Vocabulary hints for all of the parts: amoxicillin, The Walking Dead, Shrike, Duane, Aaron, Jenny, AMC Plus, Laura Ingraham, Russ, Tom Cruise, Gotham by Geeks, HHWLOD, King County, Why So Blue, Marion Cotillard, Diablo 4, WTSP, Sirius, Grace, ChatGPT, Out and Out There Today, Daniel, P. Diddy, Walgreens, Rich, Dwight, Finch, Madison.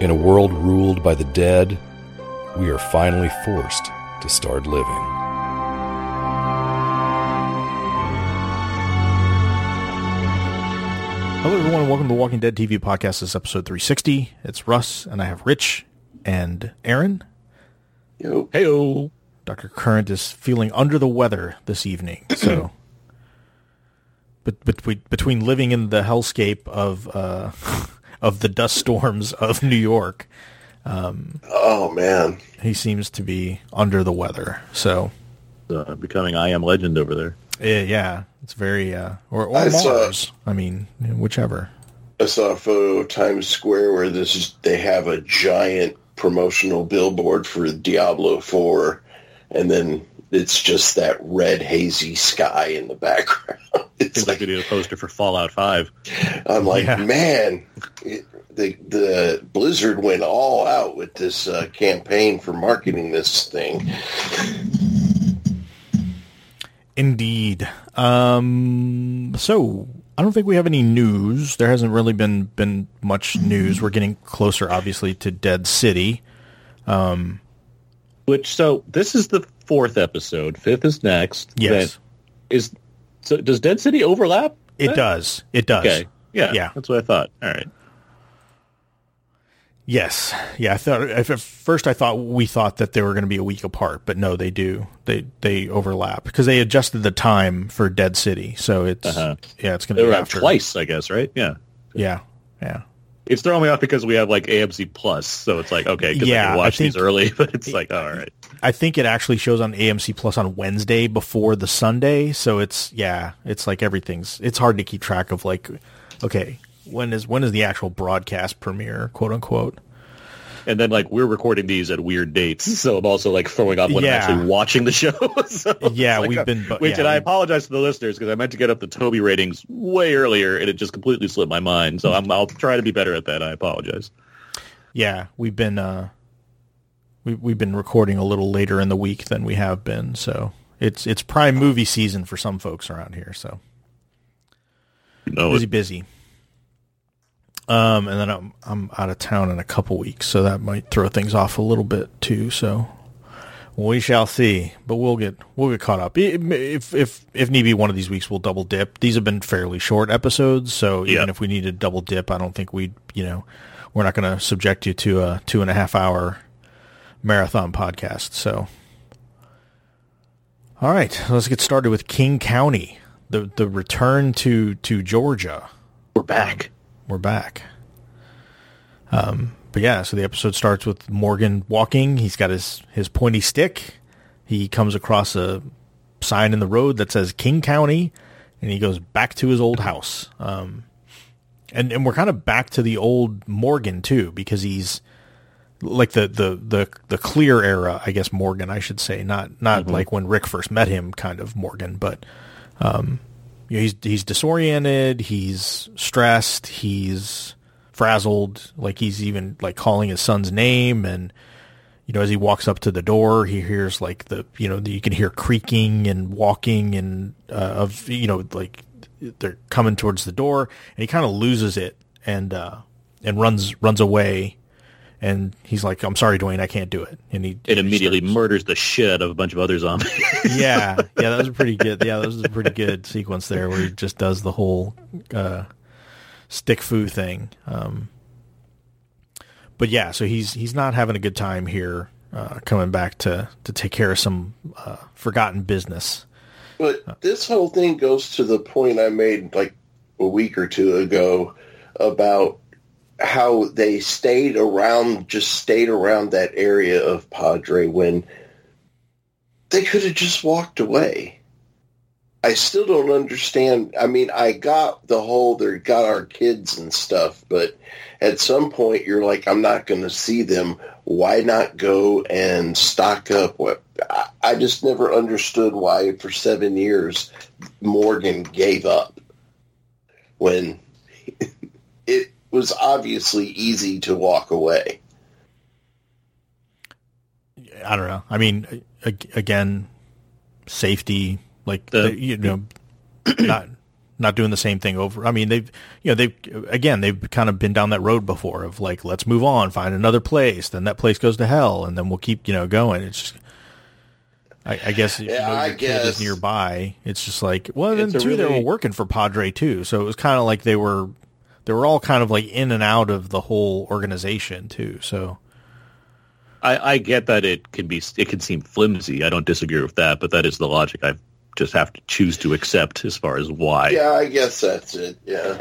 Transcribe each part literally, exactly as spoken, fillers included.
In a world ruled by the dead, we are finally forced to start living. Hello, everyone, and welcome to The Walking Dead T V Podcast. This is episode three sixty. It's Russ, and I have Rich and Aaron. Yo. Hey-o. Doctor Current is feeling under the weather this evening. So, but, but we, between living in the hellscape of uh, of the dust storms of New York, um, oh man, he seems to be under the weather. So, uh, becoming I Am Legend over there. Yeah, yeah. It's very, uh, or, or I Mars, saw, I mean, whichever. I saw a photo of Times Square where this is, they have a giant promotional billboard for Diablo four, and then it's just that red, hazy sky in the background. It's Seems like they did a poster for Fallout five. I'm like, yeah. man, it, the, the Blizzard went all out with this uh, campaign for marketing this thing. Indeed. Um, so I don't think we have any news. There hasn't really been, been much news. We're getting closer, obviously, to Dead City. Um, Which, so this is the fourth episode. Fifth is next. Yes. That is, so does Dead City overlap? It that? does. It does. Okay. Yeah, yeah. That's what I thought. All right. Yes. Yeah. I thought at first I thought we thought that they were going to be a week apart, but no, they do. They they overlap because they adjusted the time for Dead City, so it's uh-huh. yeah, it's going to be after twice, I guess, right? Yeah. Yeah. Yeah. It's throwing me off because we have like A M C Plus, so it's like okay, because yeah, I can watch I think, these early, but it's like all right. I think it actually shows on A M C Plus on Wednesday before the Sunday, so it's yeah, it's like everything's. It's hard to keep track of like okay. When is when is the actual broadcast premiere, quote unquote? And then like we're recording these at weird dates, so I'm also like throwing up when yeah. I'm actually watching the show. so yeah, like, we've been. Which yeah, and I apologize to the listeners because I meant to get up the Toby ratings way earlier, and it just completely slipped my mind. So I'm, I'll try to be better at that. I apologize. Yeah, we've been uh, we we've been recording a little later in the week than we have been. So it's it's prime movie season for some folks around here. So you know busy, it. busy. Um, and then I'm, I'm out of town in a couple weeks, so that might throw things off a little bit too. So we shall see, but we'll get, we'll get caught up. If, if, if need be, one of these weeks we'll double dip. These have been fairly short episodes. So even yeah. if we need to double dip, I don't think we, you know, we're not going to subject you to a two and a half hour marathon podcast. So, all right, let's get started with King County, the, the return to, to Georgia. We're back. We're back. Um, but yeah, so the episode starts with Morgan walking. He's got his, his pointy stick. He comes across a sign in the road that says King County, and he goes back to his old house. Um, and, and we're kind of back to the old Morgan, too, because he's like the the, the, the clear era, I guess, Morgan, I should say. Not not mm-hmm. like when Rick first met him kind of Morgan, but... Um, He's he's disoriented, he's stressed, he's frazzled, like he's even like calling his son's name. And, you know, as he walks up to the door, he hears like the, you know, the, you can hear creaking and walking and uh, of, you know, like they're coming towards the door, and he kind of loses it and uh, and runs runs away. And he's like, "I'm sorry, Duane, I can't do it." And he it immediately starts. murders the shit out of a bunch of other zombies. yeah, yeah, that was a pretty good. Yeah, that was a pretty good sequence there, where he just does the whole uh, stick foo thing. Um, but yeah, so he's he's not having a good time here, uh, coming back to to take care of some uh, forgotten business. But uh, this whole thing goes to the point I made like a week or two ago about how they stayed around, just stayed around that area of Padre when they could have just walked away. I still don't understand. I mean, I got the whole, they got our kids and stuff, but at some point you're like, I'm not going to see them. Why not go and stock up? I just never understood why for seven years Morgan gave up when it was obviously easy to walk away. I don't know. I mean, again, safety, like, the, you know, not not doing the same thing over. I mean, they've, you know, they've, again, they've kind of been down that road before of like, let's move on, find another place. Then that place goes to hell and then we'll keep, you know, going. It's just, I, I guess, if yeah, you know, I your guess. kid is nearby. It's just like, well, then too, really... they were working for Padre too. So it was kind of like they were, they were all kind of like in and out of the whole organization too. So. I, I get that it can be, it can seem flimsy. I don't disagree with that, but that is the logic I just have to choose to accept as far as why. Yeah, I guess that's it. Yeah,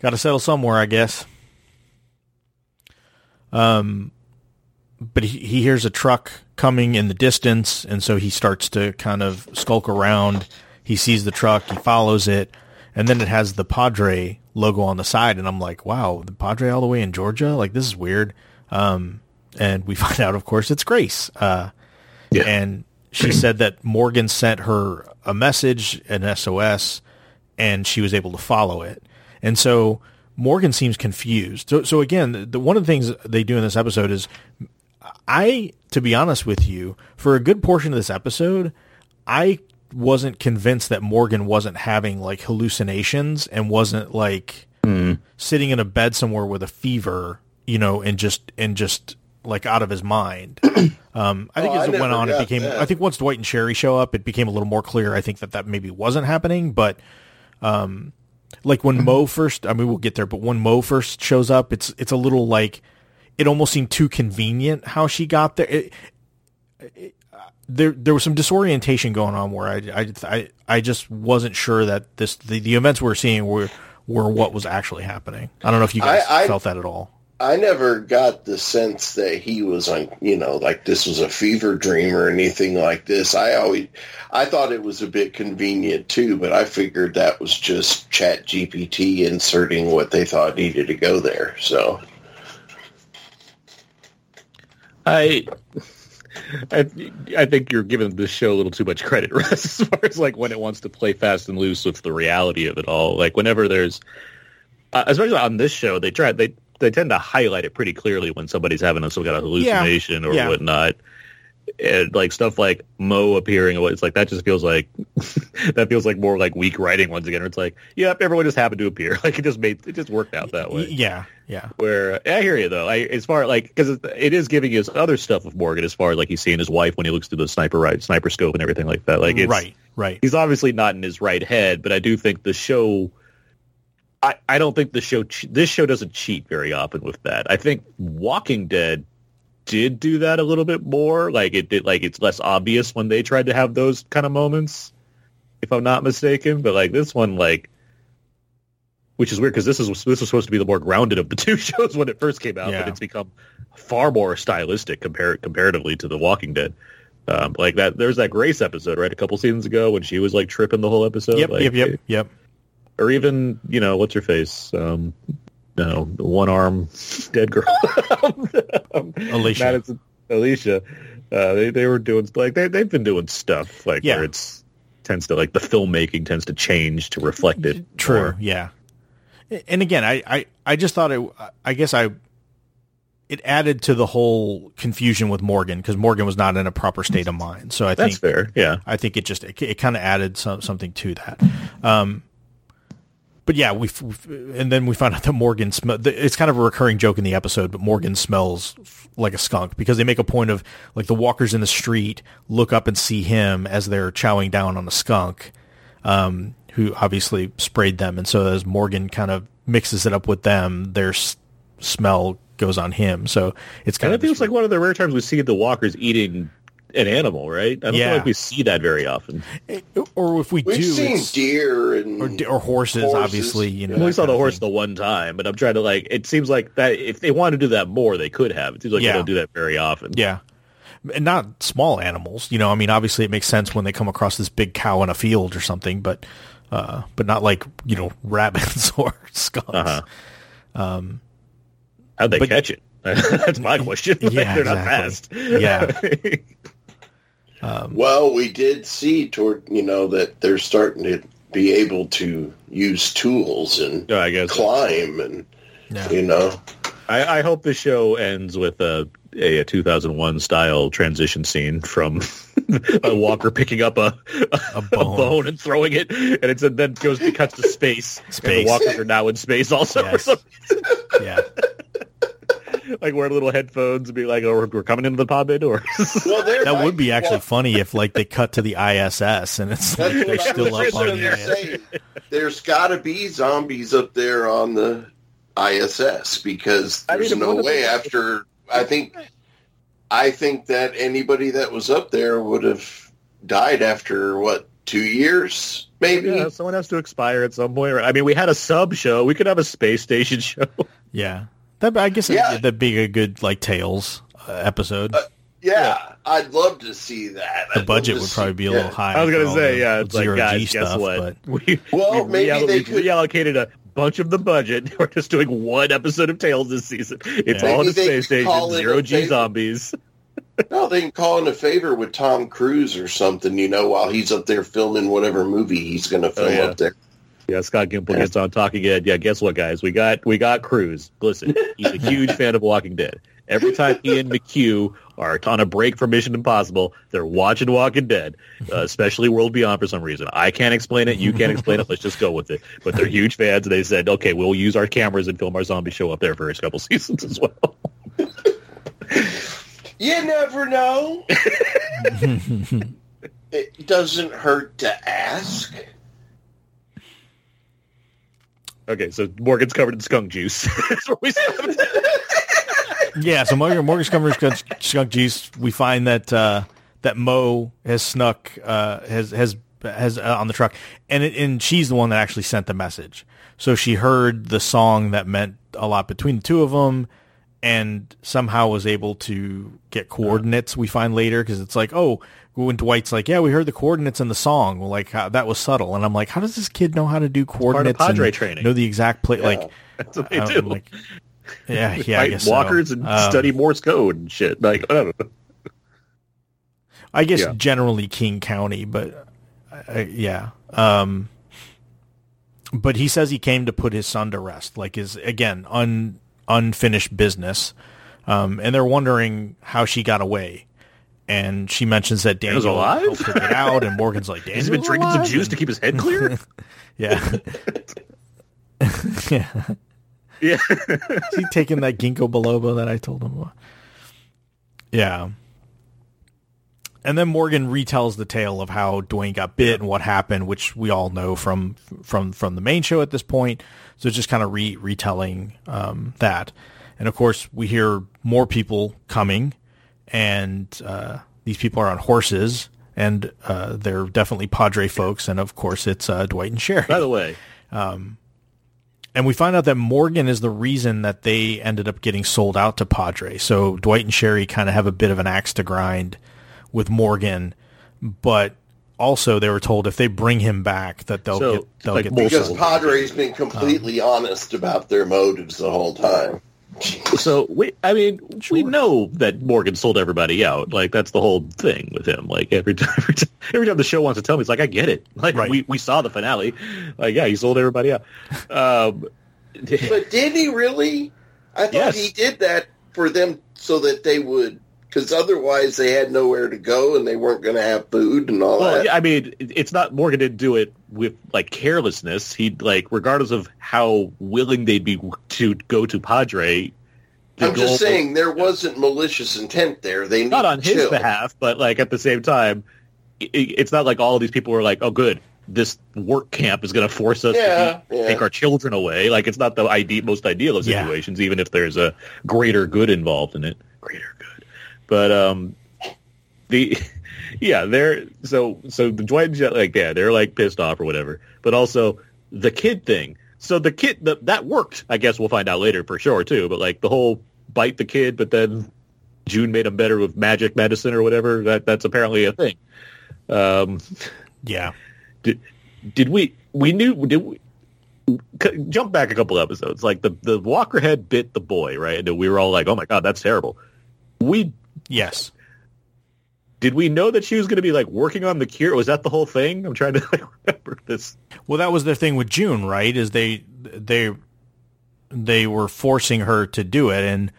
got to settle somewhere, I guess. Um, but he, he hears a truck coming in the distance, and so he starts to kind of skulk around. He sees the truck, he follows it, and then it has the Padre logo on the side, and I'm like, wow, the Padre all the way in Georgia? Like, this is weird. Um. And we find out, of course, it's Grace. Uh, yeah. And she said that Morgan sent her a message, an S O S, and she was able to follow it. And so Morgan seems confused. So, so again, the, the, one of the things they do in this episode is, I, to be honest with you, for a good portion of this episode, I wasn't convinced that Morgan wasn't having like hallucinations and wasn't like mm. sitting in a bed somewhere with a fever, you know, and just, and just like out of his mind. Um, I think oh, as it went on, it became, that. I think once Dwight and Sherry show up, it became a little more clear. I think that that maybe wasn't happening, but, um, like when Mo first, I mean, we'll get there, but when Mo first shows up, it's, it's a little like, it almost seemed too convenient how she got there. It, it, there, there was some disorientation going on where I, I, I, I just wasn't sure that this, the, the events we we're seeing were, were what was actually happening. I don't know if you guys I, I, felt that at all. I never got the sense that he was on, you know, like this was a fever dream or anything like this. I always, I thought it was a bit convenient too, but I figured that was just Chat G P T inserting what they thought needed to go there. So, I, I, I think you're giving this show a little too much credit, Russ, as far as like when it wants to play fast and loose with the reality of it all. Like whenever there's, uh, especially on this show, they try they. They tend to highlight it pretty clearly when somebody's having some kind of hallucination yeah, or yeah. whatnot. And like stuff like Mo appearing, it's like that just feels like that feels like more like weak writing once again. It's like, yep, everyone just happened to appear. Like it just made it just worked out that way. Yeah, yeah. Where I hear you though, I, as far like because it is giving his other stuff with Morgan as far as like he's seeing his wife when he looks through the sniper right sniper scope and everything like that. Like it's, right, right. He's obviously not in his right head, but I do think the show. I, I don't think the show this show doesn't cheat very often with that. I think Walking Dead did do that a little bit more. Like it did, like it's less obvious when they tried to have those kind of moments, if I'm not mistaken. But like this one, like which is weird because this is this was supposed to be the more grounded of the two shows when it first came out, yeah. but it's become far more stylistic compared comparatively to The Walking Dead. Um, like that, there's that Grace episode right a couple seasons ago when she was like tripping the whole episode. Yep, like, yep, yep, yep. Or even, you know, what's her face? Um, no, one arm dead girl. um, Alicia. Madison, Alicia. Uh, they they were doing like they they've been doing stuff like yeah. where it's tends to like the filmmaking tends to change to reflect it. True. More. Yeah. And again, I, I, I just thought it. I guess I. It added to the whole confusion with Morgan because Morgan was not in a proper state of mind. So I that's think that's fair. Yeah. I think it just it, it kind of added some, something to that. Um. But yeah, we and then we found out that Morgan smells. It's kind of a recurring joke in the episode, but Morgan smells like a skunk because they make a point of like the walkers in the street look up and see him as they're chowing down on a skunk, um, who obviously sprayed them. And so as Morgan kind of mixes it up with them, their s- smell goes on him. So it's kind and of it feels like one of the rare times we see the walkers eating an animal, right? I don't yeah. feel like we see that very often. It, or if we We've do, seen deer and or, de- or horses, horses, obviously. You know, we saw the horse the one time, but I'm trying to like. It seems like that if they wanted to do that more, they could have. It seems like yeah. they don't do that very often. Yeah, and not small animals. You know, I mean, obviously it makes sense when they come across this big cow in a field or something, but uh, but not like you know rabbits or skunks. Uh-huh. Um, How'd they but, catch it? That's my question. Yeah, like, they're exactly. not fast. Yeah. Um, well, we did see toward you know that they're starting to be able to use tools and I guess climb and yeah. you know. I, I hope the show ends with a a two thousand one style transition scene from a walker picking up a a, a, bone. a bone and throwing it, and it's and then goes and cuts to space. Space. And the walkers are now in space also. Yes. Yeah. Like wear little headphones and be like, "Oh, we're coming into the pod bay door." Well, that right. would be actually yeah. funny if, like, they cut to the I S S and it's like they're still up on the I S S. There's got to be zombies up there on the I S S because there's I mean, no way been... after. I think, I think that anybody that was up there would have died after what two years, maybe. Yeah, someone has to expire at some point. I mean, we had a sub show. We could have a space station show. Yeah. That, I guess yeah. that'd be a good like Tales uh, episode. Uh, yeah, yeah, I'd love to see that. The I'd budget would see, probably be a yeah. little high. I was gonna say, yeah, it's like guys, G guess stuff, what? We, well, we maybe reall- they could reallocated a bunch of the budget. We're just doing one episode of Tales this season. It's yeah. all in the space station, zero G favor. Zombies. No, they can call in a favor with Tom Cruise or something, you know, while he's up there filming whatever movie he's gonna film oh, yeah. up there. Yeah, Scott Gimple gets on Talking Dead. Yeah, guess what, guys? We got we got Cruz. Listen, he's a huge fan of Walking Dead. Every time he and McHugh are on a break from Mission Impossible, they're watching Walking Dead, uh, especially World Beyond for some reason. I can't explain it. You can't explain it. Let's just go with it. But they're huge fans, and they said, okay, we'll use our cameras and film our zombie show up there for a couple seasons as well. You never know. It doesn't hurt to ask. Okay, so Morgan's covered in skunk juice. That's where we started. Yeah, so Morgan, Morgan's covered in skunk juice. We find that uh, that Mo has snuck uh, has has has uh, on the truck, and it, and she's the one that actually sent the message. So she heard the song that meant a lot between the two of them, and somehow was able to get coordinates. We find later because it's like, oh, when Dwight's like, yeah, we heard the coordinates in the song. Well, like how, that was subtle, and I'm like, how does this kid know how to do coordinates? Part of Padre training. Know the exact place. Yeah, like that's what they do. I'm like, yeah, yeah. I guess walkers so. and um, study Morse code and shit. Like, I don't know. I guess yeah. generally King County, but uh, yeah. Um, but he says he came to put his son to rest. Like, is again un unfinished business, um, and they're wondering how she got away. And she mentions that Daniel helped her get out, and Morgan's like, Daniel's He's been drinking alive? some juice to keep his head clear? Yeah. yeah. Yeah. Is he taking that ginkgo biloba that I told him about? Yeah. And then Morgan retells the tale of how Duane got bit and what happened, which we all know from from, from the main show at this point. So it's just kind of re- retelling um, that. And, of course, we hear more people coming. And uh, these people are on horses, and uh, they're definitely Padre folks. And, of course, it's uh, Dwight and Sherry. By the way. Um, and we find out that Morgan is the reason that they ended up getting sold out to Padre. So Dwight and Sherry kind of have a bit of an axe to grind with Morgan. But also they were told if they bring him back that they'll so, get they'll like, get Because Padre's been completely um, honest about their motives the whole time. So we, I mean, sure. we know that Morgan sold everybody out. Like that's the whole thing with him. Like every time, every time, every time the show wants to tell me, it's like I get it. Like right. we, we saw the finale. Like yeah, he sold everybody out. Um, but did he really? I thought yes. he did that for them so that they would, because otherwise they had nowhere to go and they weren't going to have food and all well, that. I mean, it's not Morgan didn't do it with like carelessness. He like regardless of how willing they'd be to go to Padre. I'm just goal, saying there wasn't malicious intent there. They not on his chill. behalf, but like at the same time, it, it's not like all of these people were like, "Oh, good, this work camp is going to force us yeah, to eat, yeah. take our children away." Like it's not the ide- most ideal of situations, yeah. even if there's a greater good involved in it. Greater good, but um, the yeah, they're so so the Dwight and Jet, like yeah, they're like pissed off or whatever. But also the kid thing. So the kid, the, that worked, I guess we'll find out later for sure, too. But, like, the whole bite the kid, but then June made him better with magic medicine or whatever, that that's apparently a thing. Um, yeah. Did, did we, we knew, did we, c- jump back a couple episodes. Like the the walker head bit the boy, right? And we were all like, "Oh my god, that's terrible." We yes. Did we know that she was going to be like working on the cure? Was that the whole thing? I'm trying to like, remember this. Well, that was their thing with June, right? Is they they they were forcing her to do it, and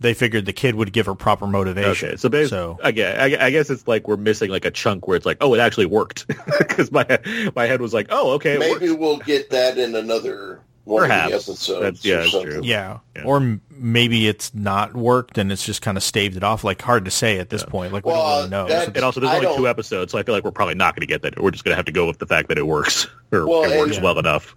they figured the kid would give her proper motivation. Okay, so, basically, so again, I, I guess it's like we're missing like a chunk where it's like, oh, it actually worked, because my my head was like, oh, okay, it maybe worked. We'll get that in another one Perhaps. Of the episodes. That's, yeah, that's true. Yeah. yeah, or maybe it's not worked and it's just kind of staved it off. Like hard to say at this yeah. point. Like well, we don't really know. That, and also, there's I only two episodes, so I feel like we're probably not going to get that. We're just going to have to go with the fact that it works or well, it works and, well yeah. enough.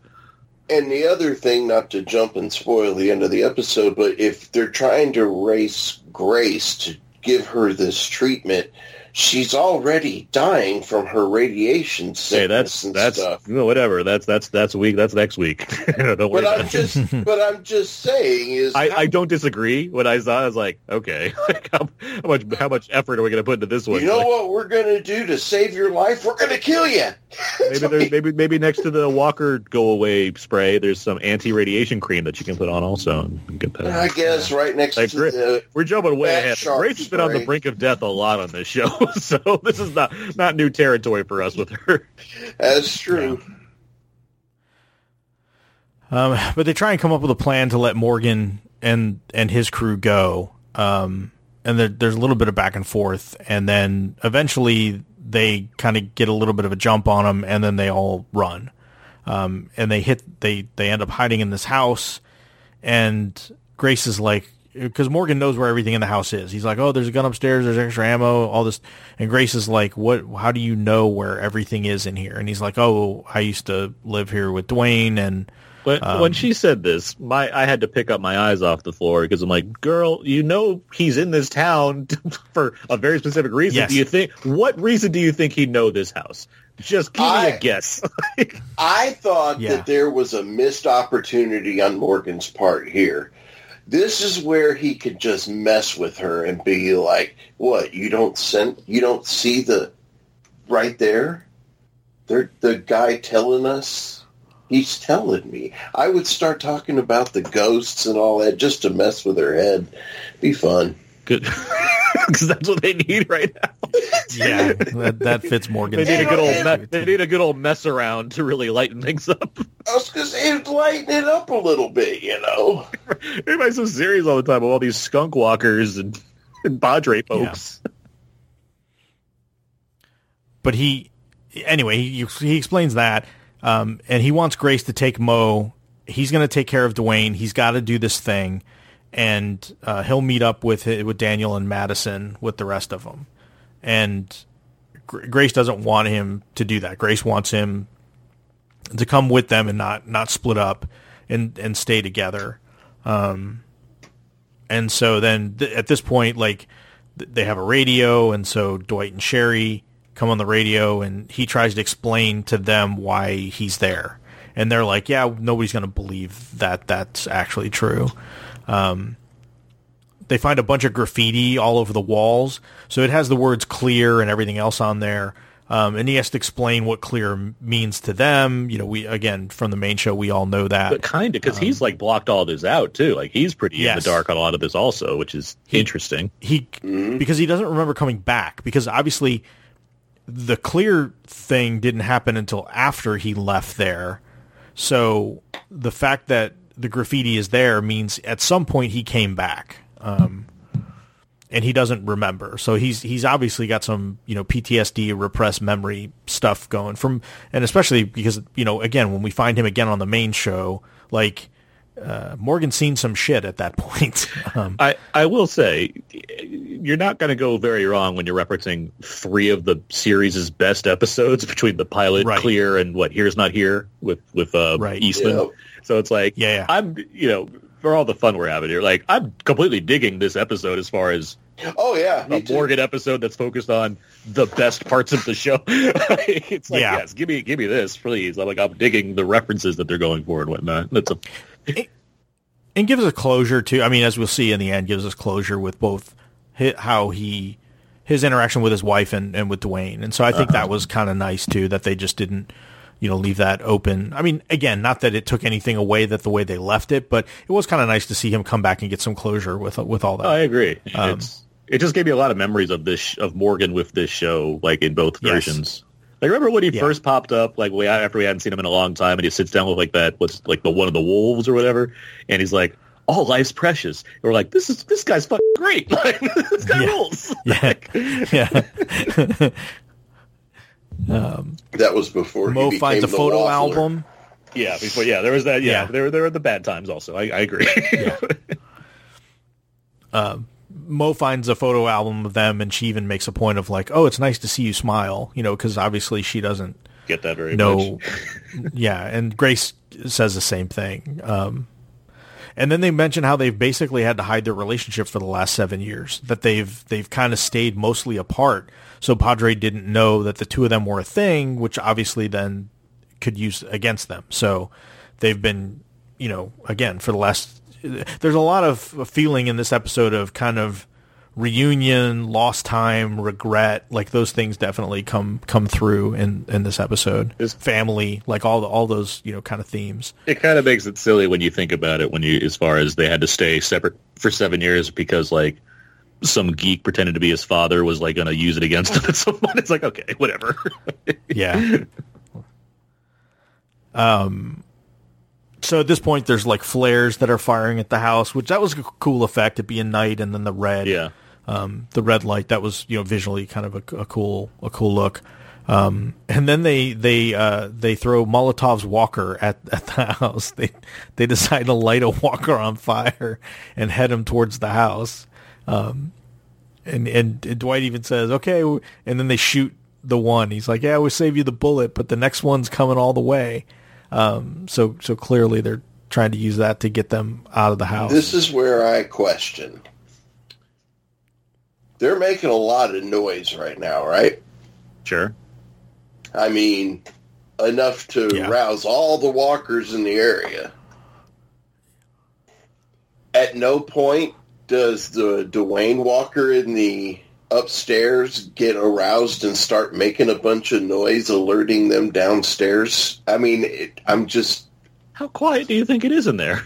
And the other thing, not to jump and spoil the end of the episode, but if they're trying to race Grace to give her this treatment, she's already dying from her radiation sickness hey, that's, and that's, stuff. No, whatever. That's that's that's week. That's next week. Don't worry but about I'm it. just, but I'm just saying is, I, I don't disagree. What I saw, I was like, okay, like how, how much how much effort are we going to put into this one? You know like, what we're going to do to save your life? We're going to kill you. Maybe there's maybe maybe next to the walker go away spray, there's some anti-radiation cream that you can put on also. And get that. I guess right next like, to the we're jumping way ahead. Grace has been on the brink of death a lot on this show, so this is not not new territory for us with her. That's true. Yeah. Um, but they try and come up with a plan to let Morgan and and his crew go, um, and there, there's a little bit of back and forth, and then eventually they kind of get a little bit of a jump on them, and then they all run. Um, and they hit, they, they end up hiding in this house, and Grace is like, because Morgan knows where everything in the house is. He's like, oh, there's a gun upstairs, there's extra ammo, all this. And Grace is like, what, how do you know where everything is in here? And he's like, oh, I used to live here with Duane. And when, um, when she said this, my I had to pick up my eyes off the floor because I'm like, girl, you know he's in this town for a very specific reason. Yes. Do you think? What reason do you think he'd know this house? Just give I, me a guess. I thought yeah. that there was a missed opportunity on Morgan's part here. This is where he could just mess with her and be like, "What? You don't send? You don't see the right there? They're, the guy telling us." He's telling me. I would start talking about the ghosts and all that just to mess with her head. Be fun. Good. Because that's what they need right now. Yeah, that, that fits Morgan. They need a good old. Me- they need a good old mess around to really lighten things up. I was going to say, it'd lighten it up a little bit, you know. Everybody's so serious all the time with all these skunk walkers and, and Padre folks. Yeah. But he, anyway, he, he explains that. Um, and he wants Grace to take Mo. He's going to take care of Duane. He's got to do this thing, and uh, he'll meet up with with Daniel and Madison with the rest of them. And Gr- Grace doesn't want him to do that. Grace wants him to come with them and not not split up and and stay together. Um, and so then th- at this point, like th- they have a radio, and so Dwight and Sherry come on the radio, and he tries to explain to them why he's there, and they're like, yeah, nobody's going to believe that that's actually true. Um, they find a bunch of graffiti all over the walls, so it has the words clear and everything else on there, um, and he has to explain what clear means to them. You know, we, again, from the main show, we all know that. But kind of, because um, he's like blocked all this out too, like he's pretty yes. in the dark on a lot of this also, which is he, interesting he mm-hmm. because he doesn't remember coming back, because obviously the clear thing didn't happen until after he left there. So the fact that the graffiti is there means at some point he came back, um, and he doesn't remember. So he's, he's obviously got some, you know, P T S D, repressed memory stuff going from, and especially because, you know, again, when we find him again on the main show, like, Uh, Morgan's seen some shit at that point. Um, I, I will say, you're not going to go very wrong when you're referencing three of the series' best episodes between the pilot, right. Clear, and what, Here's Not Here with, with uh, right. Eastman. Yeah. So it's like, yeah, yeah. I'm, you know, for all the fun we're having here, like, I'm completely digging this episode as far as oh yeah, a Morgan episode that's focused on the best parts of the show. It's like, yeah. yes, give me, give me this, please. I'm like, I'm digging the references that they're going for and whatnot. That's a and gives us closure too. I mean, as we'll see in the end, gives us closure with both his, how he his interaction with his wife and, and with Duane. And so I think uh-huh. that was kind of nice too, that they just didn't you know, leave that open. I mean, again, not that it took anything away that the way they left it, but it was kind of nice to see him come back and get some closure with with all that. Oh, I agree. Um, it's, it just gave me a lot of memories of this sh- of Morgan with this show, like in both yes. versions. Like, remember when he yeah. first popped up, like, way after we hadn't seen him in a long time, and he sits down with, like, that, what's, like, the one of the wolves or whatever, and he's like, all life's precious. And we're like, this is this guy's fucking great. Like, this guy yeah. rules. Yeah. yeah. um, that was before Mo he finds a photo waffler. album. Yeah, before, yeah, there was that, yeah, yeah. There, there were the bad times also. I, I agree. yeah. Um. Mo finds a photo album of them, and she even makes a point of like, oh, it's nice to see you smile, you know, because obviously she doesn't get that very know, much. yeah, and Grace says the same thing. Um, and then they mention how they've basically had to hide their relationship for the last seven years, that they've they've kind of stayed mostly apart. So Padre didn't know that the two of them were a thing, which obviously then could use against them. So they've been, you know, again, for the last... There's a lot of feeling in this episode of kind of reunion, lost time, regret. Like those things definitely come come through in, in this episode. It's family, like all the, all those, you know, kind of themes. It kind of makes it silly when you think about it. When you, as far as they had to stay separate for seven years because like some geek pretended to be his father was like going to use it against him at some point. It's like, okay, whatever. yeah. Um. So at this point, there's like flares that are firing at the house, which that was a cool effect. It being night, and then the red, yeah, um, the red light that was, you know, visually kind of a, a cool, a cool look. Um, and then they they uh, they throw Molotov's walker at, at the house. They they decide to light a walker on fire and head him towards the house. Um, and and Dwight even says, "Okay," and then they shoot the one. He's like, "Yeah, we'll save you the bullet, but the next one's coming all the way." Um, so, so clearly they're trying to use that to get them out of the house. This is where I question. They're making a lot of noise right now, right? Sure. I mean, enough to yeah. rouse all the walkers in the area. At no point does the Duane walker in the upstairs get aroused and start making a bunch of noise, alerting them downstairs. I mean, it, I'm just... How quiet do you think it is in there?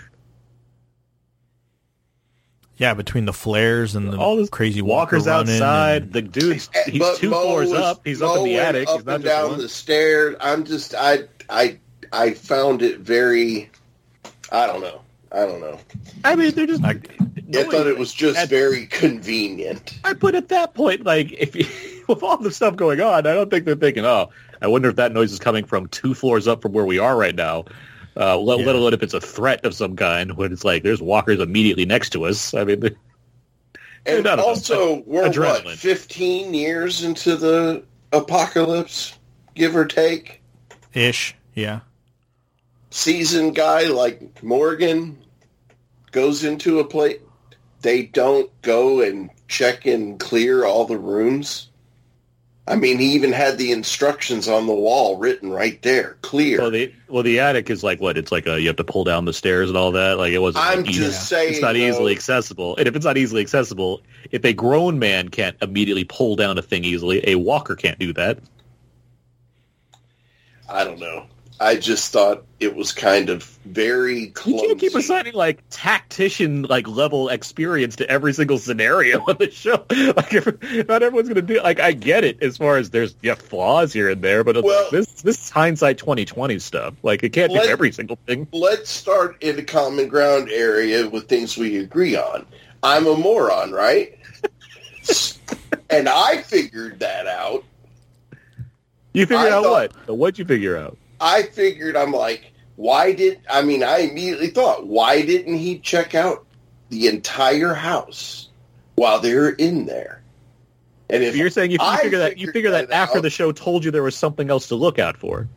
Yeah, between the flares and the all those crazy walkers walker outside, and... the dude, he's but two Mo floors was, up, he's Mo up in the attic. Up he's not and just down one. the stairs. I'm just, I, I, I found it very, I don't know. I don't know. I mean, they're just... I, I thought it was just at, very convenient. I put at that point, like, if you, with all the stuff going on, I don't think they're thinking, oh, I wonder if that noise is coming from two floors up from where we are right now, uh, let, yeah. let alone if it's a threat of some kind, when it's like, there's walkers immediately next to us. I mean, they're, and they're also, enough, we're adrenaline. What, fifteen years into the apocalypse, give or take? Ish, yeah. Seasoned guy like Morgan goes into a place... They don't go and check and clear all the rooms. I mean, he even had the instructions on the wall written right there, clear. Well, the well, the attic is like what? It's like a, you have to pull down the stairs and all that. Like it wasn't. I'm like, just saying, it's not though, easily accessible. And if it's not easily accessible, if a grown man can't immediately pull down a thing easily, a walker can't do that. I don't know. I just thought it was kind of very clumsy. You can't keep assigning, like, tactician, like, level experience to every single scenario on the show. Like, if, not everyone's going to do it. Like, I get it as far as there's yeah, flaws here and there, but it's well, like, this this is hindsight twenty twenty stuff. Like, it can't let, do every single thing. Let's start in a common ground area with things we agree on. I'm a moron, right? And I figured that out. You figured I out thought, what? What'd you figure out? I figured, I'm like, why did, I mean, I immediately thought, why didn't he check out the entire house while they were in there? And if you're saying if you figure that, you figure that, that after out, the show told you there was something else to look out for.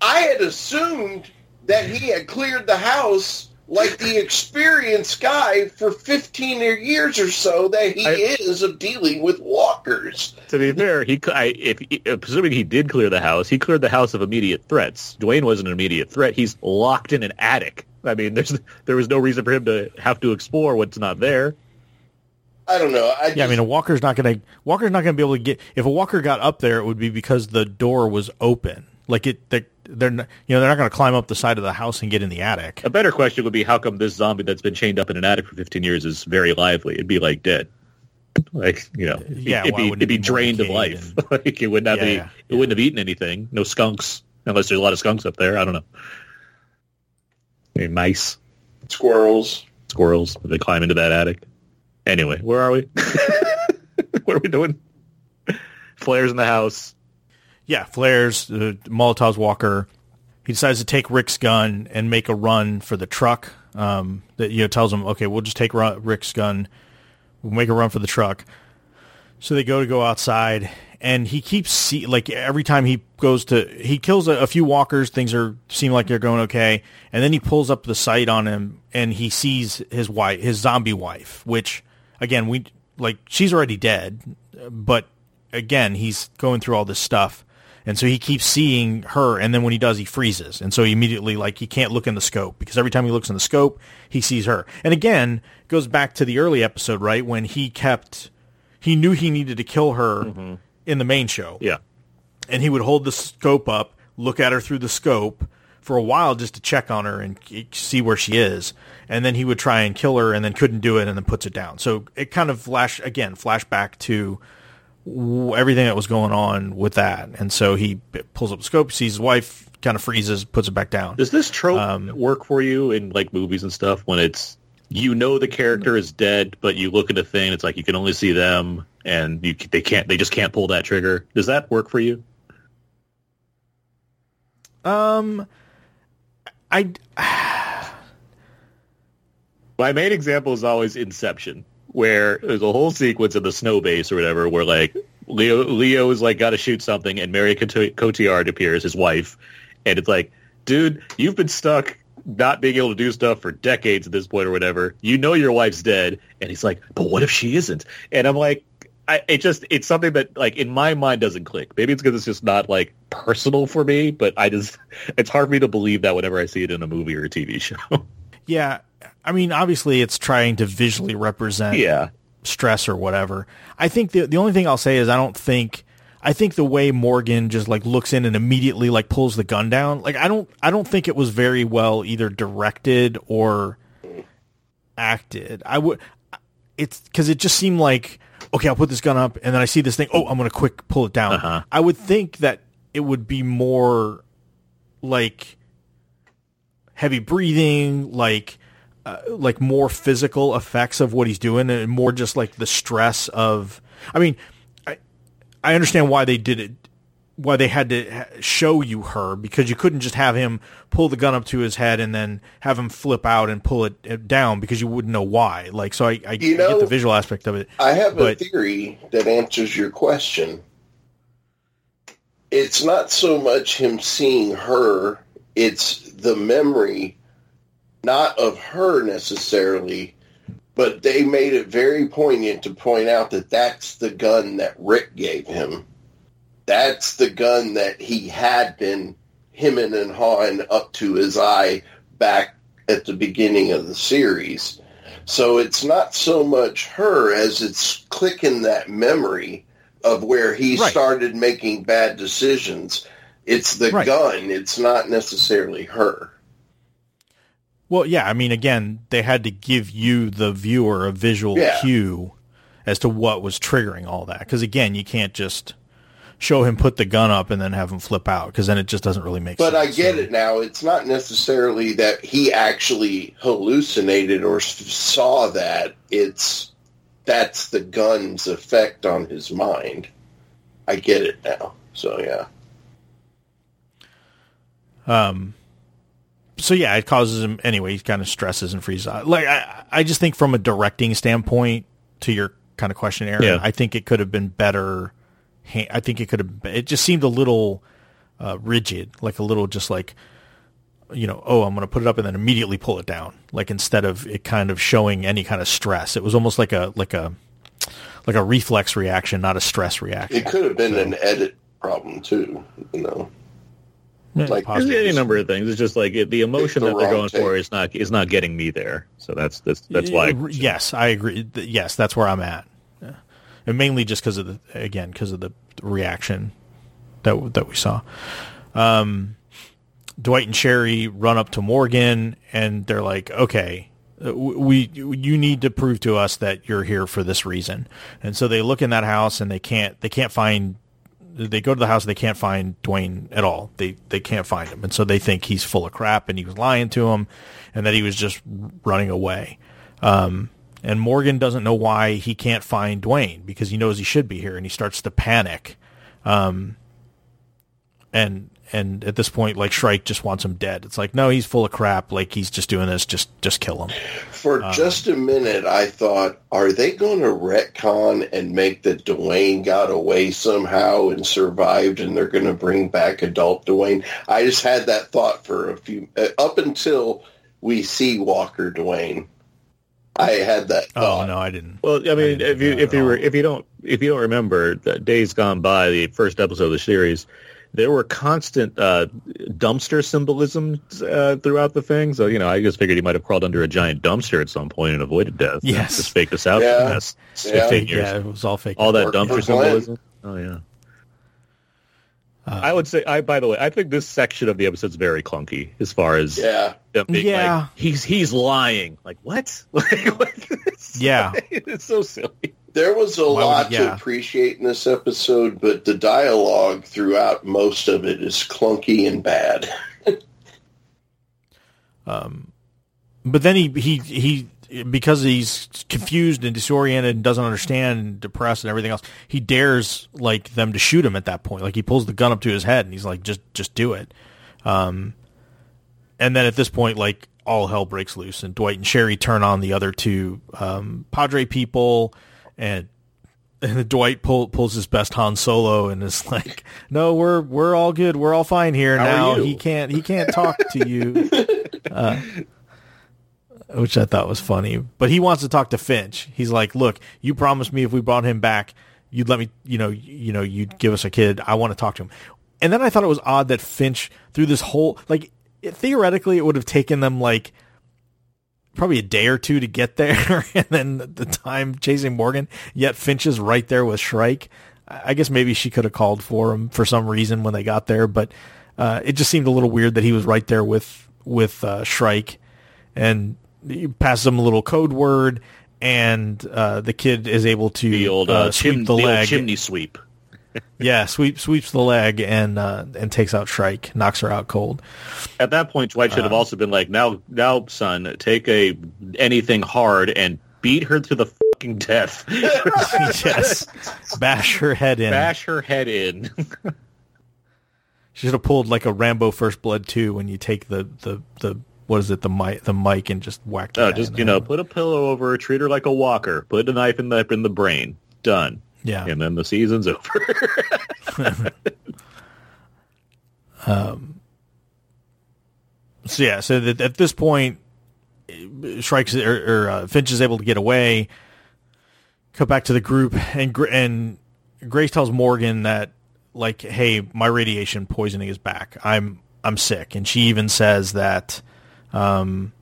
I had assumed that he had cleared the house like the experienced guy for fifteen years or so that he I, is of dealing with walkers. To be fair, he, I, if, if, assuming he did clear the house, he cleared the house of immediate threats. Duane wasn't an immediate threat. He's locked in an attic. I mean, there's there was no reason for him to have to explore what's not there. I don't know. I just, yeah, I mean, a walker's not going to walker's not going to be able to get. If a walker got up there, it would be because the door was open. Like it, they're, they're not, you know, they're not going to climb up the side of the house and get in the attic. A better question would be, how come this zombie that's been chained up in an attic for fifteen years is very lively? It'd be like dead, like you know, it'd, yeah, it'd, well, be, it'd, it'd be drained of life. And, like it would not yeah, be, yeah. it wouldn't have eaten anything. No skunks, unless there's a lot of skunks up there. I don't know. Maybe mice, squirrels, squirrels. They climb into that attic. Anyway, where are we? What are we doing? Flares in the house. Yeah, flares, uh, Molotov's walker. He decides to take Rick's gun and make a run for the truck. Um, that you know tells him, okay, we'll just take R- Rick's gun. We'll make a run for the truck. So they go to go outside, and he keeps see like every time he goes to he kills a, a few walkers. Things are seem like they're going okay, and then he pulls up the sight on him, and he sees his wife, his zombie wife, which. Again, we like she's already dead, but again, he's going through all this stuff, and so he keeps seeing her, and then when he does, he freezes, and so he immediately like he can't look in the scope because every time he looks in the scope, he sees her. And again, it goes back to the early episode, right, when he kept he knew he needed to kill her mm-hmm. in the main show, yeah, and he would hold the scope up, look at her through the scope for a while just to check on her and see where she is. And then he would try and kill her and then couldn't do it and then puts it down. So it kind of flash again, flashback to everything that was going on with that. And so he pulls up the scope, sees his wife, kind of freezes, puts it back down. Does this trope um, work for you in like movies and stuff when it's, you know, the character is dead, but you look at a thing, it's like, you can only see them and you, they can't, they just can't pull that trigger. Does that work for you? Um, I my main example is always Inception, where there's a whole sequence of the snow base or whatever, where like Leo Leo is like got to shoot something, and Marion Cotillard appears, his wife, and it's like, dude, you've been stuck not being able to do stuff for decades at this point or whatever. You know your wife's dead, and he's like, but what if she isn't? And I'm like, I, it just it's something that like in my mind doesn't click. Maybe it's because it's just not like personal for me, but I just it's hard for me to believe that whenever I see it in a movie or a T V show. Yeah, I mean, obviously it's trying to visually represent yeah. stress or whatever. I think the the only thing I'll say is I don't think I think the way Morgan just like looks in and immediately like pulls the gun down. Like I don't I don't think it was very well either directed or acted. I would it's because it just seemed like. Okay, I'll put this gun up, and then I see this thing. Oh, I'm going to quick pull it down. Uh-huh. I would think that it would be more like heavy breathing, like uh, like more physical effects of what he's doing, and more just like the stress of. I mean, I I understand why they did it, why they had to show you her, because you couldn't just have him pull the gun up to his head and then have him flip out and pull it down, because you wouldn't know why. Like, so I, I, you know, I get the visual aspect of it. I have but, a theory that answers your question. It's not so much him seeing her. It's the memory, not of her necessarily, but they made it very poignant to point out that that's the gun that Rick gave him. That's the gun that he had been hemming and hawing up to his eye back at the beginning of the series. So it's not so much her as it's clicking that memory of where he right. started making bad decisions. It's the right. gun. It's not necessarily her. Well, yeah. I mean, again, they had to give you, the viewer, a visual yeah. cue as to what was triggering all that. Because, again, you can't just show him put the gun up and then have him flip out, because then it just doesn't really make but sense. But I get so. it now. It's not necessarily that he actually hallucinated or saw that. It's that's the gun's effect on his mind. I get it now. So, yeah. Um. So, yeah, it causes him, anyway, he kind of stresses and freezes out. Like, I, I just think from a directing standpoint, to your kind of question, Aaron, yeah. I think it could have been better. I think it could have. It just seemed a little uh, rigid, like a little, just like, you know, oh, I'm going to put it up and then immediately pull it down. Like, instead of it kind of showing any kind of stress, it was almost like a like a like a reflex reaction, not a stress reaction. It could have been so. an edit problem too, you know. Like, there's any number of things. It's just like it, the emotion the that they're going take. for is not is not getting me there. So that's that's that's why. I yes, I agree. Yes, that's where I'm at, yeah. And mainly just because of the again because of the reaction that that we saw. Um, Dwight and Sherry run up to Morgan and they're like, "Okay, we you need to prove to us that you're here for this reason." And so they look in that house and they can't they can't find. They go to the house. They can't find Duane at all. They they can't find him, and so they think he's full of crap and he was lying to him, and that he was just running away. Um, and Morgan doesn't know why he can't find Duane because he knows he should be here, and he starts to panic. Um, and and at this point, like Shrike just wants him dead. It's like, no, he's full of crap. Like he's just doing this. Just just kill him. For um, just a minute, I thought, are they going to retcon and make that Duane got away somehow and survived, and they're going to bring back adult Duane? I just had that thought for a few uh, up until we see Walker Duane. I had that thought. Oh no, I didn't. Well, I mean, I if you if you were if you don't if you don't remember, the days gone by, the first episode of the series. There were constant uh, dumpster symbolism uh, throughout the thing. So, you know, I just figured he might have crawled under a giant dumpster at some point and avoided death. Yes. Just faked us out yeah. for the past yeah. fifteen years. Yeah, it was all fake. All that dumpster symbolism. Oh, yeah. Uh, I would say, I by the way, I think this section of the episode is very clunky as far as... Yeah. Being, yeah. Like, he's, he's lying. Like, what? Like, what? It's yeah. Like, it's so silly. There was a well, lot yeah. to appreciate in this episode, but the dialogue throughout most of it is clunky and bad. um, but then he, he he because he's confused and disoriented and doesn't understand and depressed and everything else, he dares like them to shoot him at that point. Like he pulls the gun up to his head and he's like, just just do it. Um, and then at this point, like all hell breaks loose, and Dwight and Sherry turn on the other two um, Padre people. And, and Dwight pull, pulls his best Han Solo and is like, "No, we're we're all good. We're all fine here How now. He can't he can't talk to you," uh, which I thought was funny. But he wants to talk to Finch. He's like, "Look, you promised me if we brought him back, you'd let me. You know, you know, you'd give us a kid. I want to talk to him." And then I thought it was odd that Finch through this whole like it, theoretically it would have taken them like. probably a day or two to get there, and then the time chasing Morgan. Yet Finch is right there with Shrike. I guess maybe she could have called for him for some reason when they got there, but uh, it just seemed a little weird that he was right there with with uh, Shrike, and you pass him a little code word, and uh, the kid is able to the old, uh, uh, sweep chim- the leg, the old chimney sweep. yeah, sweep sweeps the leg and uh, and takes out Shrike, knocks her out cold. At that point, Dwight should have uh, also been like, "Now, now, son, take a anything hard and beat her to the fucking death." yes, bash her head in. Bash her head in. She should have pulled like a Rambo First Blood two when you take the the the what is it the mic the mic and just whack. Oh, just you know, over. Put a pillow over, treat her like a walker, put a knife in the in the brain. Done. Yeah, and then the season's over. um. So yeah, so that at this point, Shrike's or, or uh, Finch is able to get away. Go back to the group, and and Grace tells Morgan that like, hey, my radiation poisoning is back. I'm I'm sick, and she even says that. Um,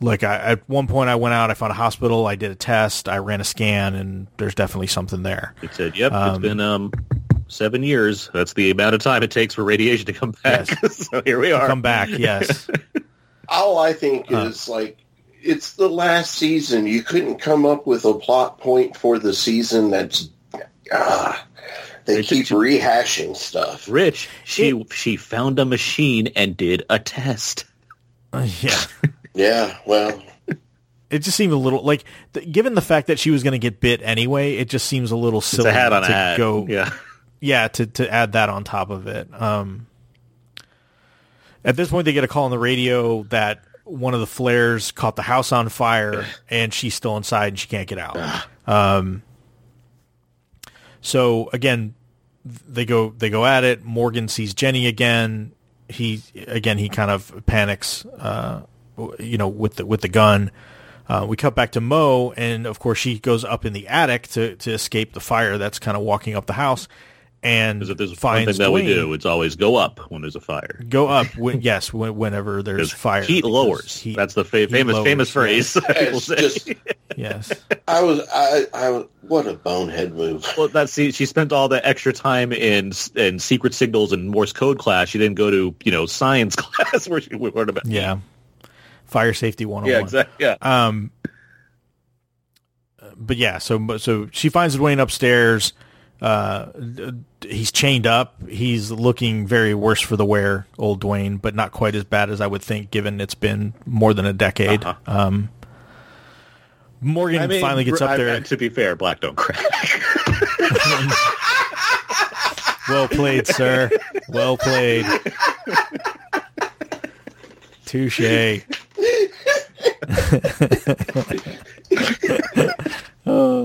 Like, I, at one point I went out, I found a hospital, I did a test, I ran a scan, and there's definitely something there. It said, yep, um, it's been um, seven years. That's the amount of time it takes for radiation to come back. Yes. So here we are. Come back, yes. All I think is, uh, like, it's the last season. You couldn't come up with a plot point for the season that's... Uh, they Rich, keep rehashing stuff. Rich, she, it, she found a machine and did a test. Uh, yeah. Yeah, well, it just seemed a little like, th- given the fact that she was going to get bit anyway, it just seems a little silly it's a hat on to a hat. go, yeah, yeah, to, to add that on top of it. Um, at this point, they get a call on the radio that one of the flares caught the house on fire, and she's still inside and she can't get out. um, so again, they go they go at it. Morgan sees Jenny again. He again he kind of panics. Uh, you know, with the, with the gun, uh, we cut back to Mo. And of course she goes up in the attic to, to escape the fire that's kind of walking up the house. and finds Because if there's that we do, it's always go up when there's a fire. Go up, when, yes, when, whenever there's fire. Heat lowers. Heat, That's the fa- famous lowers. famous phrase. Yes. I just, yes. I was, I, I was, what a bonehead move. Well, that's, see, she spent all the extra time in in secret signals and Morse code class. She didn't go to, you know, science class where she learned about. Yeah. Fire safety one oh one. Yeah, exactly. Yeah. Um, but yeah, so so she finds Duane upstairs. Uh, he's chained up. He's looking very worse for the wear, old Duane, but not quite as bad as I would think, given it's been more than a decade. Uh-huh. Um, Morgan I mean, finally gets up I, there. I, to be fair, black don't crack. Well played, sir. Well played. Touche. Oh,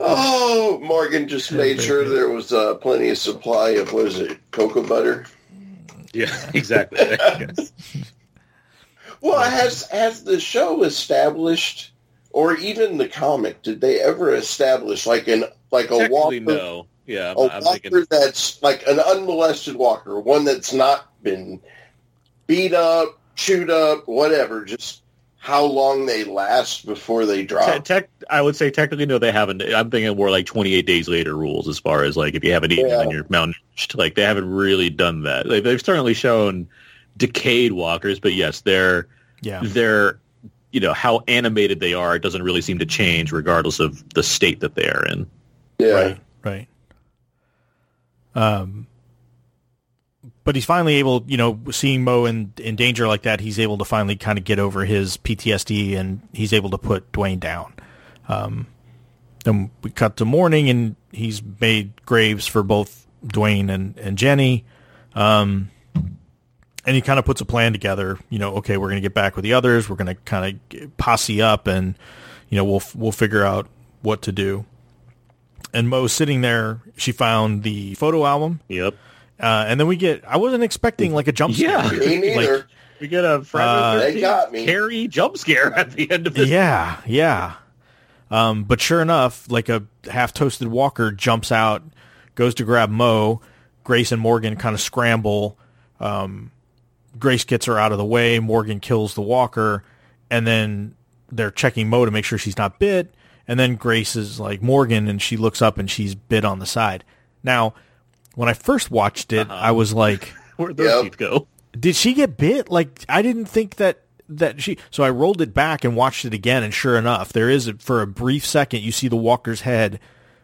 oh, Morgan just made sure there was uh, plenty of supply of, what is it, cocoa butter? Yeah, exactly. Yes. Well, has has the show established, or even the comic, did they ever establish like an like a walker? No. Yeah, I'm, a I'm walker thinking... that's like an unmolested walker, one that's not been beat up, chewed up, whatever, just. How long they last before they drop? Te- te- I would say technically no, they haven't. I'm thinking more like twenty-eight days later rules as far as like if you haven't eaten yeah. and you're malnourished. Like they haven't really done that. Like, they've certainly shown decayed walkers, but yes, they're yeah. they're you know how animated they are. It doesn't really seem to change regardless of the state that they are in. Yeah, right. right. Um. But he's finally able, you know, seeing Mo in, in danger like that, he's able to finally kind of get over his P T S D, and he's able to put Duane down. Um, then we cut to morning, and he's made graves for both Duane and, and Jenny. Um, and he kind of puts a plan together. You know, okay, we're going to get back with the others. We're going to kind of posse up, and, you know, we'll we'll figure out what to do. And Mo's sitting there. She found the photo album. Yep. Uh, and then we get, I wasn't expecting like a jump scare. Yeah, me neither. Like, we get a Friday uh, Harry jump scare at the end of this. Yeah, yeah. Um, but sure enough, like a half-toasted walker jumps out, goes to grab Mo. Grace and Morgan kind of scramble. Um, Grace gets her out of the way. Morgan kills the walker. And then they're checking Mo to make sure she's not bit. And then Grace is like Morgan, and she looks up, and she's bit on the side. Now... When I first watched it, uh-huh. I was like, "Where'd those teeth go? Did she get bit? Like, I didn't think that that she." So I rolled it back and watched it again, and sure enough, there is a, for a brief second you see the walker's head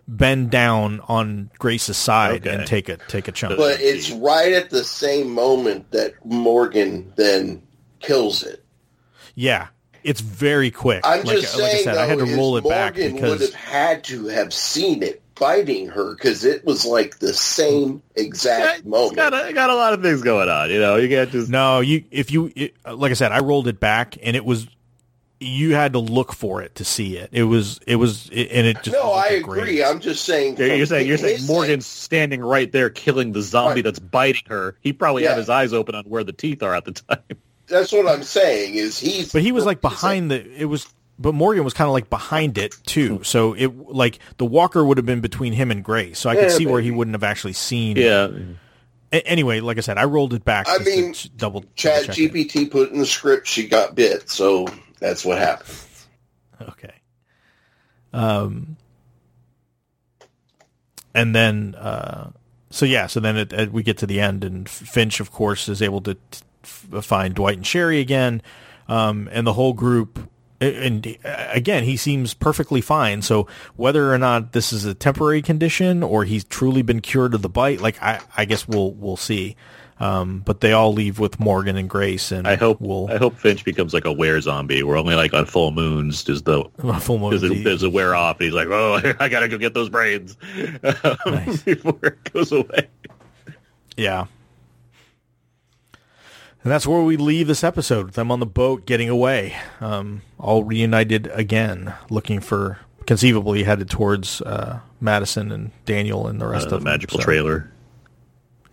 bend down on Grace's side okay. and take a take a chunk. But it's right at the same moment that Morgan then kills it. Yeah, it's very quick. I'm like, just like saying, I said, though, I had to roll it Morgan back because would have had to have seen it. Biting her because it was like the same exact yeah, moment. Got a, got a lot of things going on, you know. You can't just no. You if you it, like I said, I rolled it back, and it was you had to look for it to see it. It was it was it, and it just no. I agree. Great. I'm just saying. You're, you're saying you're saying Morgan's standing right there, killing the zombie right. that's biting her. He probably yeah. had his eyes open on where the teeth are at the time. That's what I'm saying. Is he's but he was like behind the it was. But Morgan was kind of like behind it too, so it like the walker would have been between him and Grace, so I could yeah, see maybe. Where he wouldn't have actually seen. Yeah. It. Anyway, like I said, I rolled it back. I mean, double. Chat G P T it. Put in the script she got bit, so that's what happened. Okay. Um. And then, uh, so yeah, so then it, it, we get to the end, and Finch, of course, is able to t- find Dwight and Sherry again, um, and the whole group. And again, he seems perfectly fine. So whether or not this is a temporary condition or he's truly been cured of the bite, like I, I guess we'll we'll see. Um, but they all leave with Morgan and Grace, and I hope we'll, I hope Finch becomes like a were zombie. Where only like on full moons does the full moon does it, does it wear off. And he's like, oh, I gotta go get those brains nice. before it goes away. Yeah. And that's where we leave this episode, with them on the boat getting away, um, all reunited again, looking for, conceivably headed towards uh, Madison and Daniel and the rest uh, of the them. The magical so. Trailer.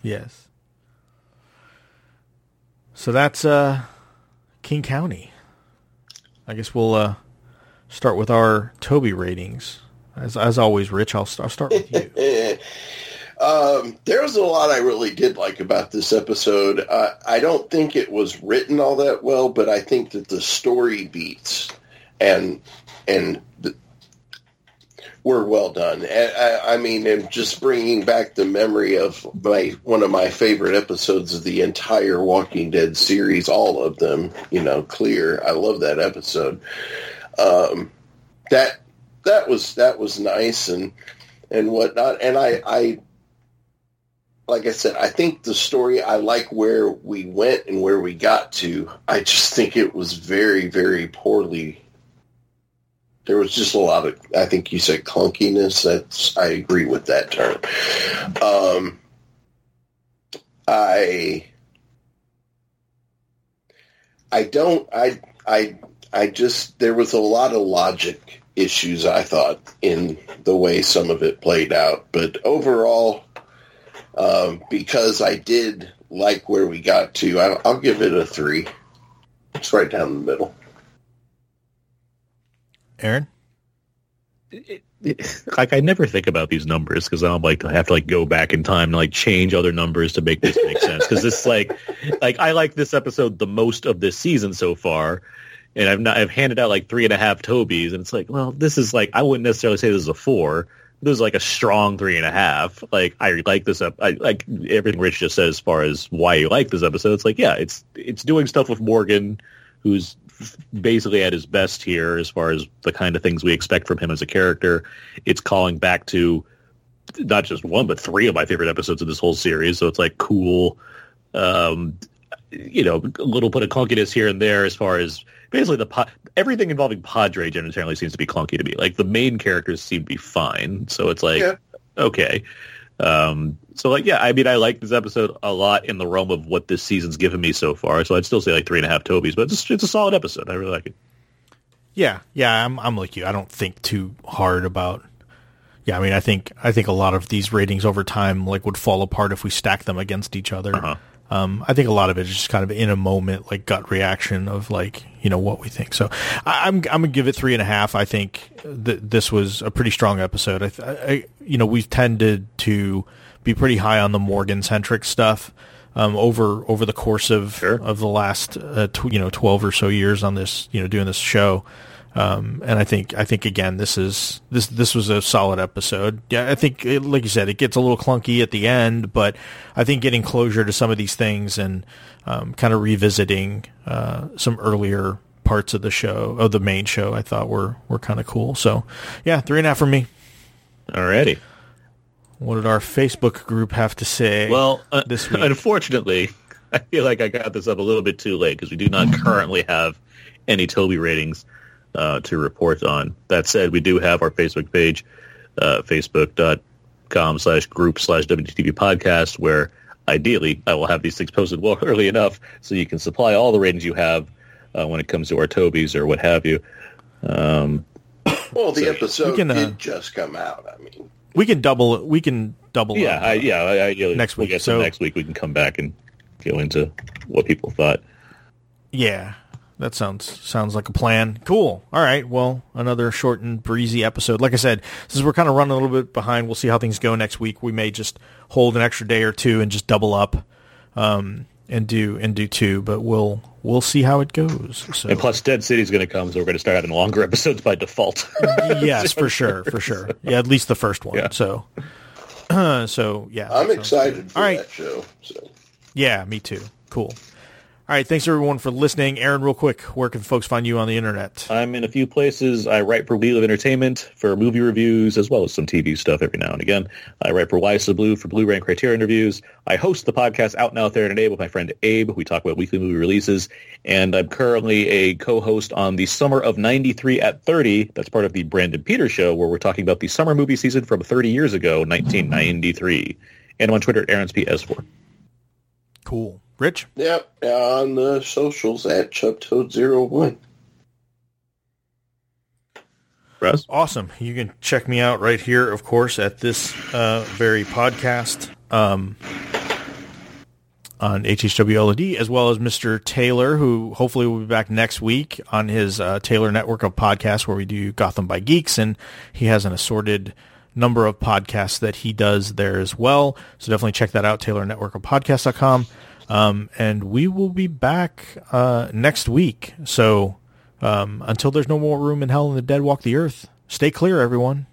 Yes. So that's uh, King County. I guess we'll uh, start with our Toby ratings. As, as always, Rich, I'll, I'll start with you. Um, there was a lot I really did like about this episode. Uh, I don't think it was written all that well, but I think that the story beats and and the, were well done. And I, I mean, and just bringing back the memory of my one of my favorite episodes of the entire Walking Dead series, all of them. You know, Clear. I love that episode. Um, that that was that was nice and and whatnot. And I. I Like I said, I think the story, I like where we went and where we got to. I just think it was very, very poorly. There was just a lot of, I think you said clunkiness. That's, I agree with that term. Um, I, I don't, I, I, I just, there was a lot of logic issues, I thought, in the way some of it played out. But overall... Um, because I did like where we got to, I'll, I'll give it a three. It's right down the middle. Aaron? It, it, like, I never think about these numbers because I'm like, I have to like go back in time and like change other numbers to make this make sense. Because this like, like I like this episode the most of this season so far. And I've not, I've handed out like three and a half Tobys, and it's like, well, this is like, I wouldn't necessarily say this is a four. There's like a strong three and a half. Like I like this. I like everything Rich just said as far as why you like this episode. It's like, yeah, it's it's doing stuff with Morgan, who's basically at his best here as far as the kind of things we expect from him as a character. It's calling back to not just one but three of my favorite episodes of this whole series. So it's like cool. Um, you know, a little bit of clunkiness here and there as far as basically the everything involving Padre generally seems to be clunky to me. Like the main characters seem to be fine, so it's like yeah. okay. Um, so like yeah, I mean I like this episode a lot in the realm of what this season's given me so far. So I'd still say like three and a half Tobys, but it's it's a solid episode. I really like it. Yeah, yeah, I'm I'm like you. I don't think too hard about. Yeah, I mean I think I think a lot of these ratings over time like would fall apart if we stack them against each other. Uh-huh. Um, I think a lot of it is just kind of in a moment, like gut reaction of like, you know, what we think. So I, I'm, I'm gonna give it three and a half. I think th- this was a pretty strong episode. I, I, you know, we've tended to be pretty high on the Morgan centric stuff, um, over, over the course of, sure. of the last, uh, tw- you know, twelve or so years on this, you know, doing this show. Um, and I think, I think again, this is, this, this was a solid episode. Yeah. I think it, like you said, it gets a little clunky at the end, but I think getting closure to some of these things and, um, kind of revisiting, uh, some earlier parts of the show, of the main show, I thought were, were kind of cool. So yeah, three and a half for me. Alrighty. What did our Facebook group have to say? Well, uh, this week? Unfortunately, I feel like I got this up a little bit too late because we do not currently have any Toby ratings uh, to report on. That said, we do have our Facebook page, uh, facebook.com slash group slash WTTV podcast, where ideally I will have these things posted well early enough so you can supply all the ratings you have Uh, when it comes to our Tobys or what have you. Um, well, the so episode we can, uh, did just come out. I mean, we can double. We can double. Yeah, up, I, yeah. I, I, yeah next week. I guess so, next week we can come back and go into what people thought. Yeah, that sounds sounds like a plan. Cool. All right. Well, another short and breezy episode. Like I said, since we're kind of running a little bit behind, we'll see how things go next week. We may just hold an extra day or two and just double up. Um, And do and do too, but we'll we'll see how it goes. So. And plus, Dead City is going to come, so we're going to start having longer episodes by default. Yes, for sure, for sure. Yeah, at least the first one. Yeah. So, uh, so yeah, I'm excited for that show. So. Yeah, me too. Cool. All right, thanks everyone for listening. Aaron, real quick, where can folks find you on the internet? I'm in a few places. I write for Wheel of Entertainment for movie reviews, as well as some T V stuff every now and again. I write for Why So Blue for Blu-ray and Criterion interviews. I host the podcast Out and Out There Today with my friend Abe. We talk about weekly movie releases, and I'm currently a co-host on the Summer of ninety-three at thirty. That's part of the Brandon Peters Show, where we're talking about the summer movie season from thirty years ago, nineteen ninety-three. And I'm on Twitter at Aaron's P S four. Cool. Rich? Yep, on the socials at Chubtoad zero one. Russ? Awesome. You can check me out right here, of course, at this uh, very podcast um, on H H W L O D, as well as Mister Taylor, who hopefully will be back next week on his uh, Taylor Network of Podcasts, where we do Gotham by Geeks, and he has an assorted number of podcasts that he does there as well. So definitely check that out, Taylor Network of Podcasts dot com. Um, and we will be back uh, next week. So um, until there's no more room in hell and the dead walk the earth, stay clear, everyone.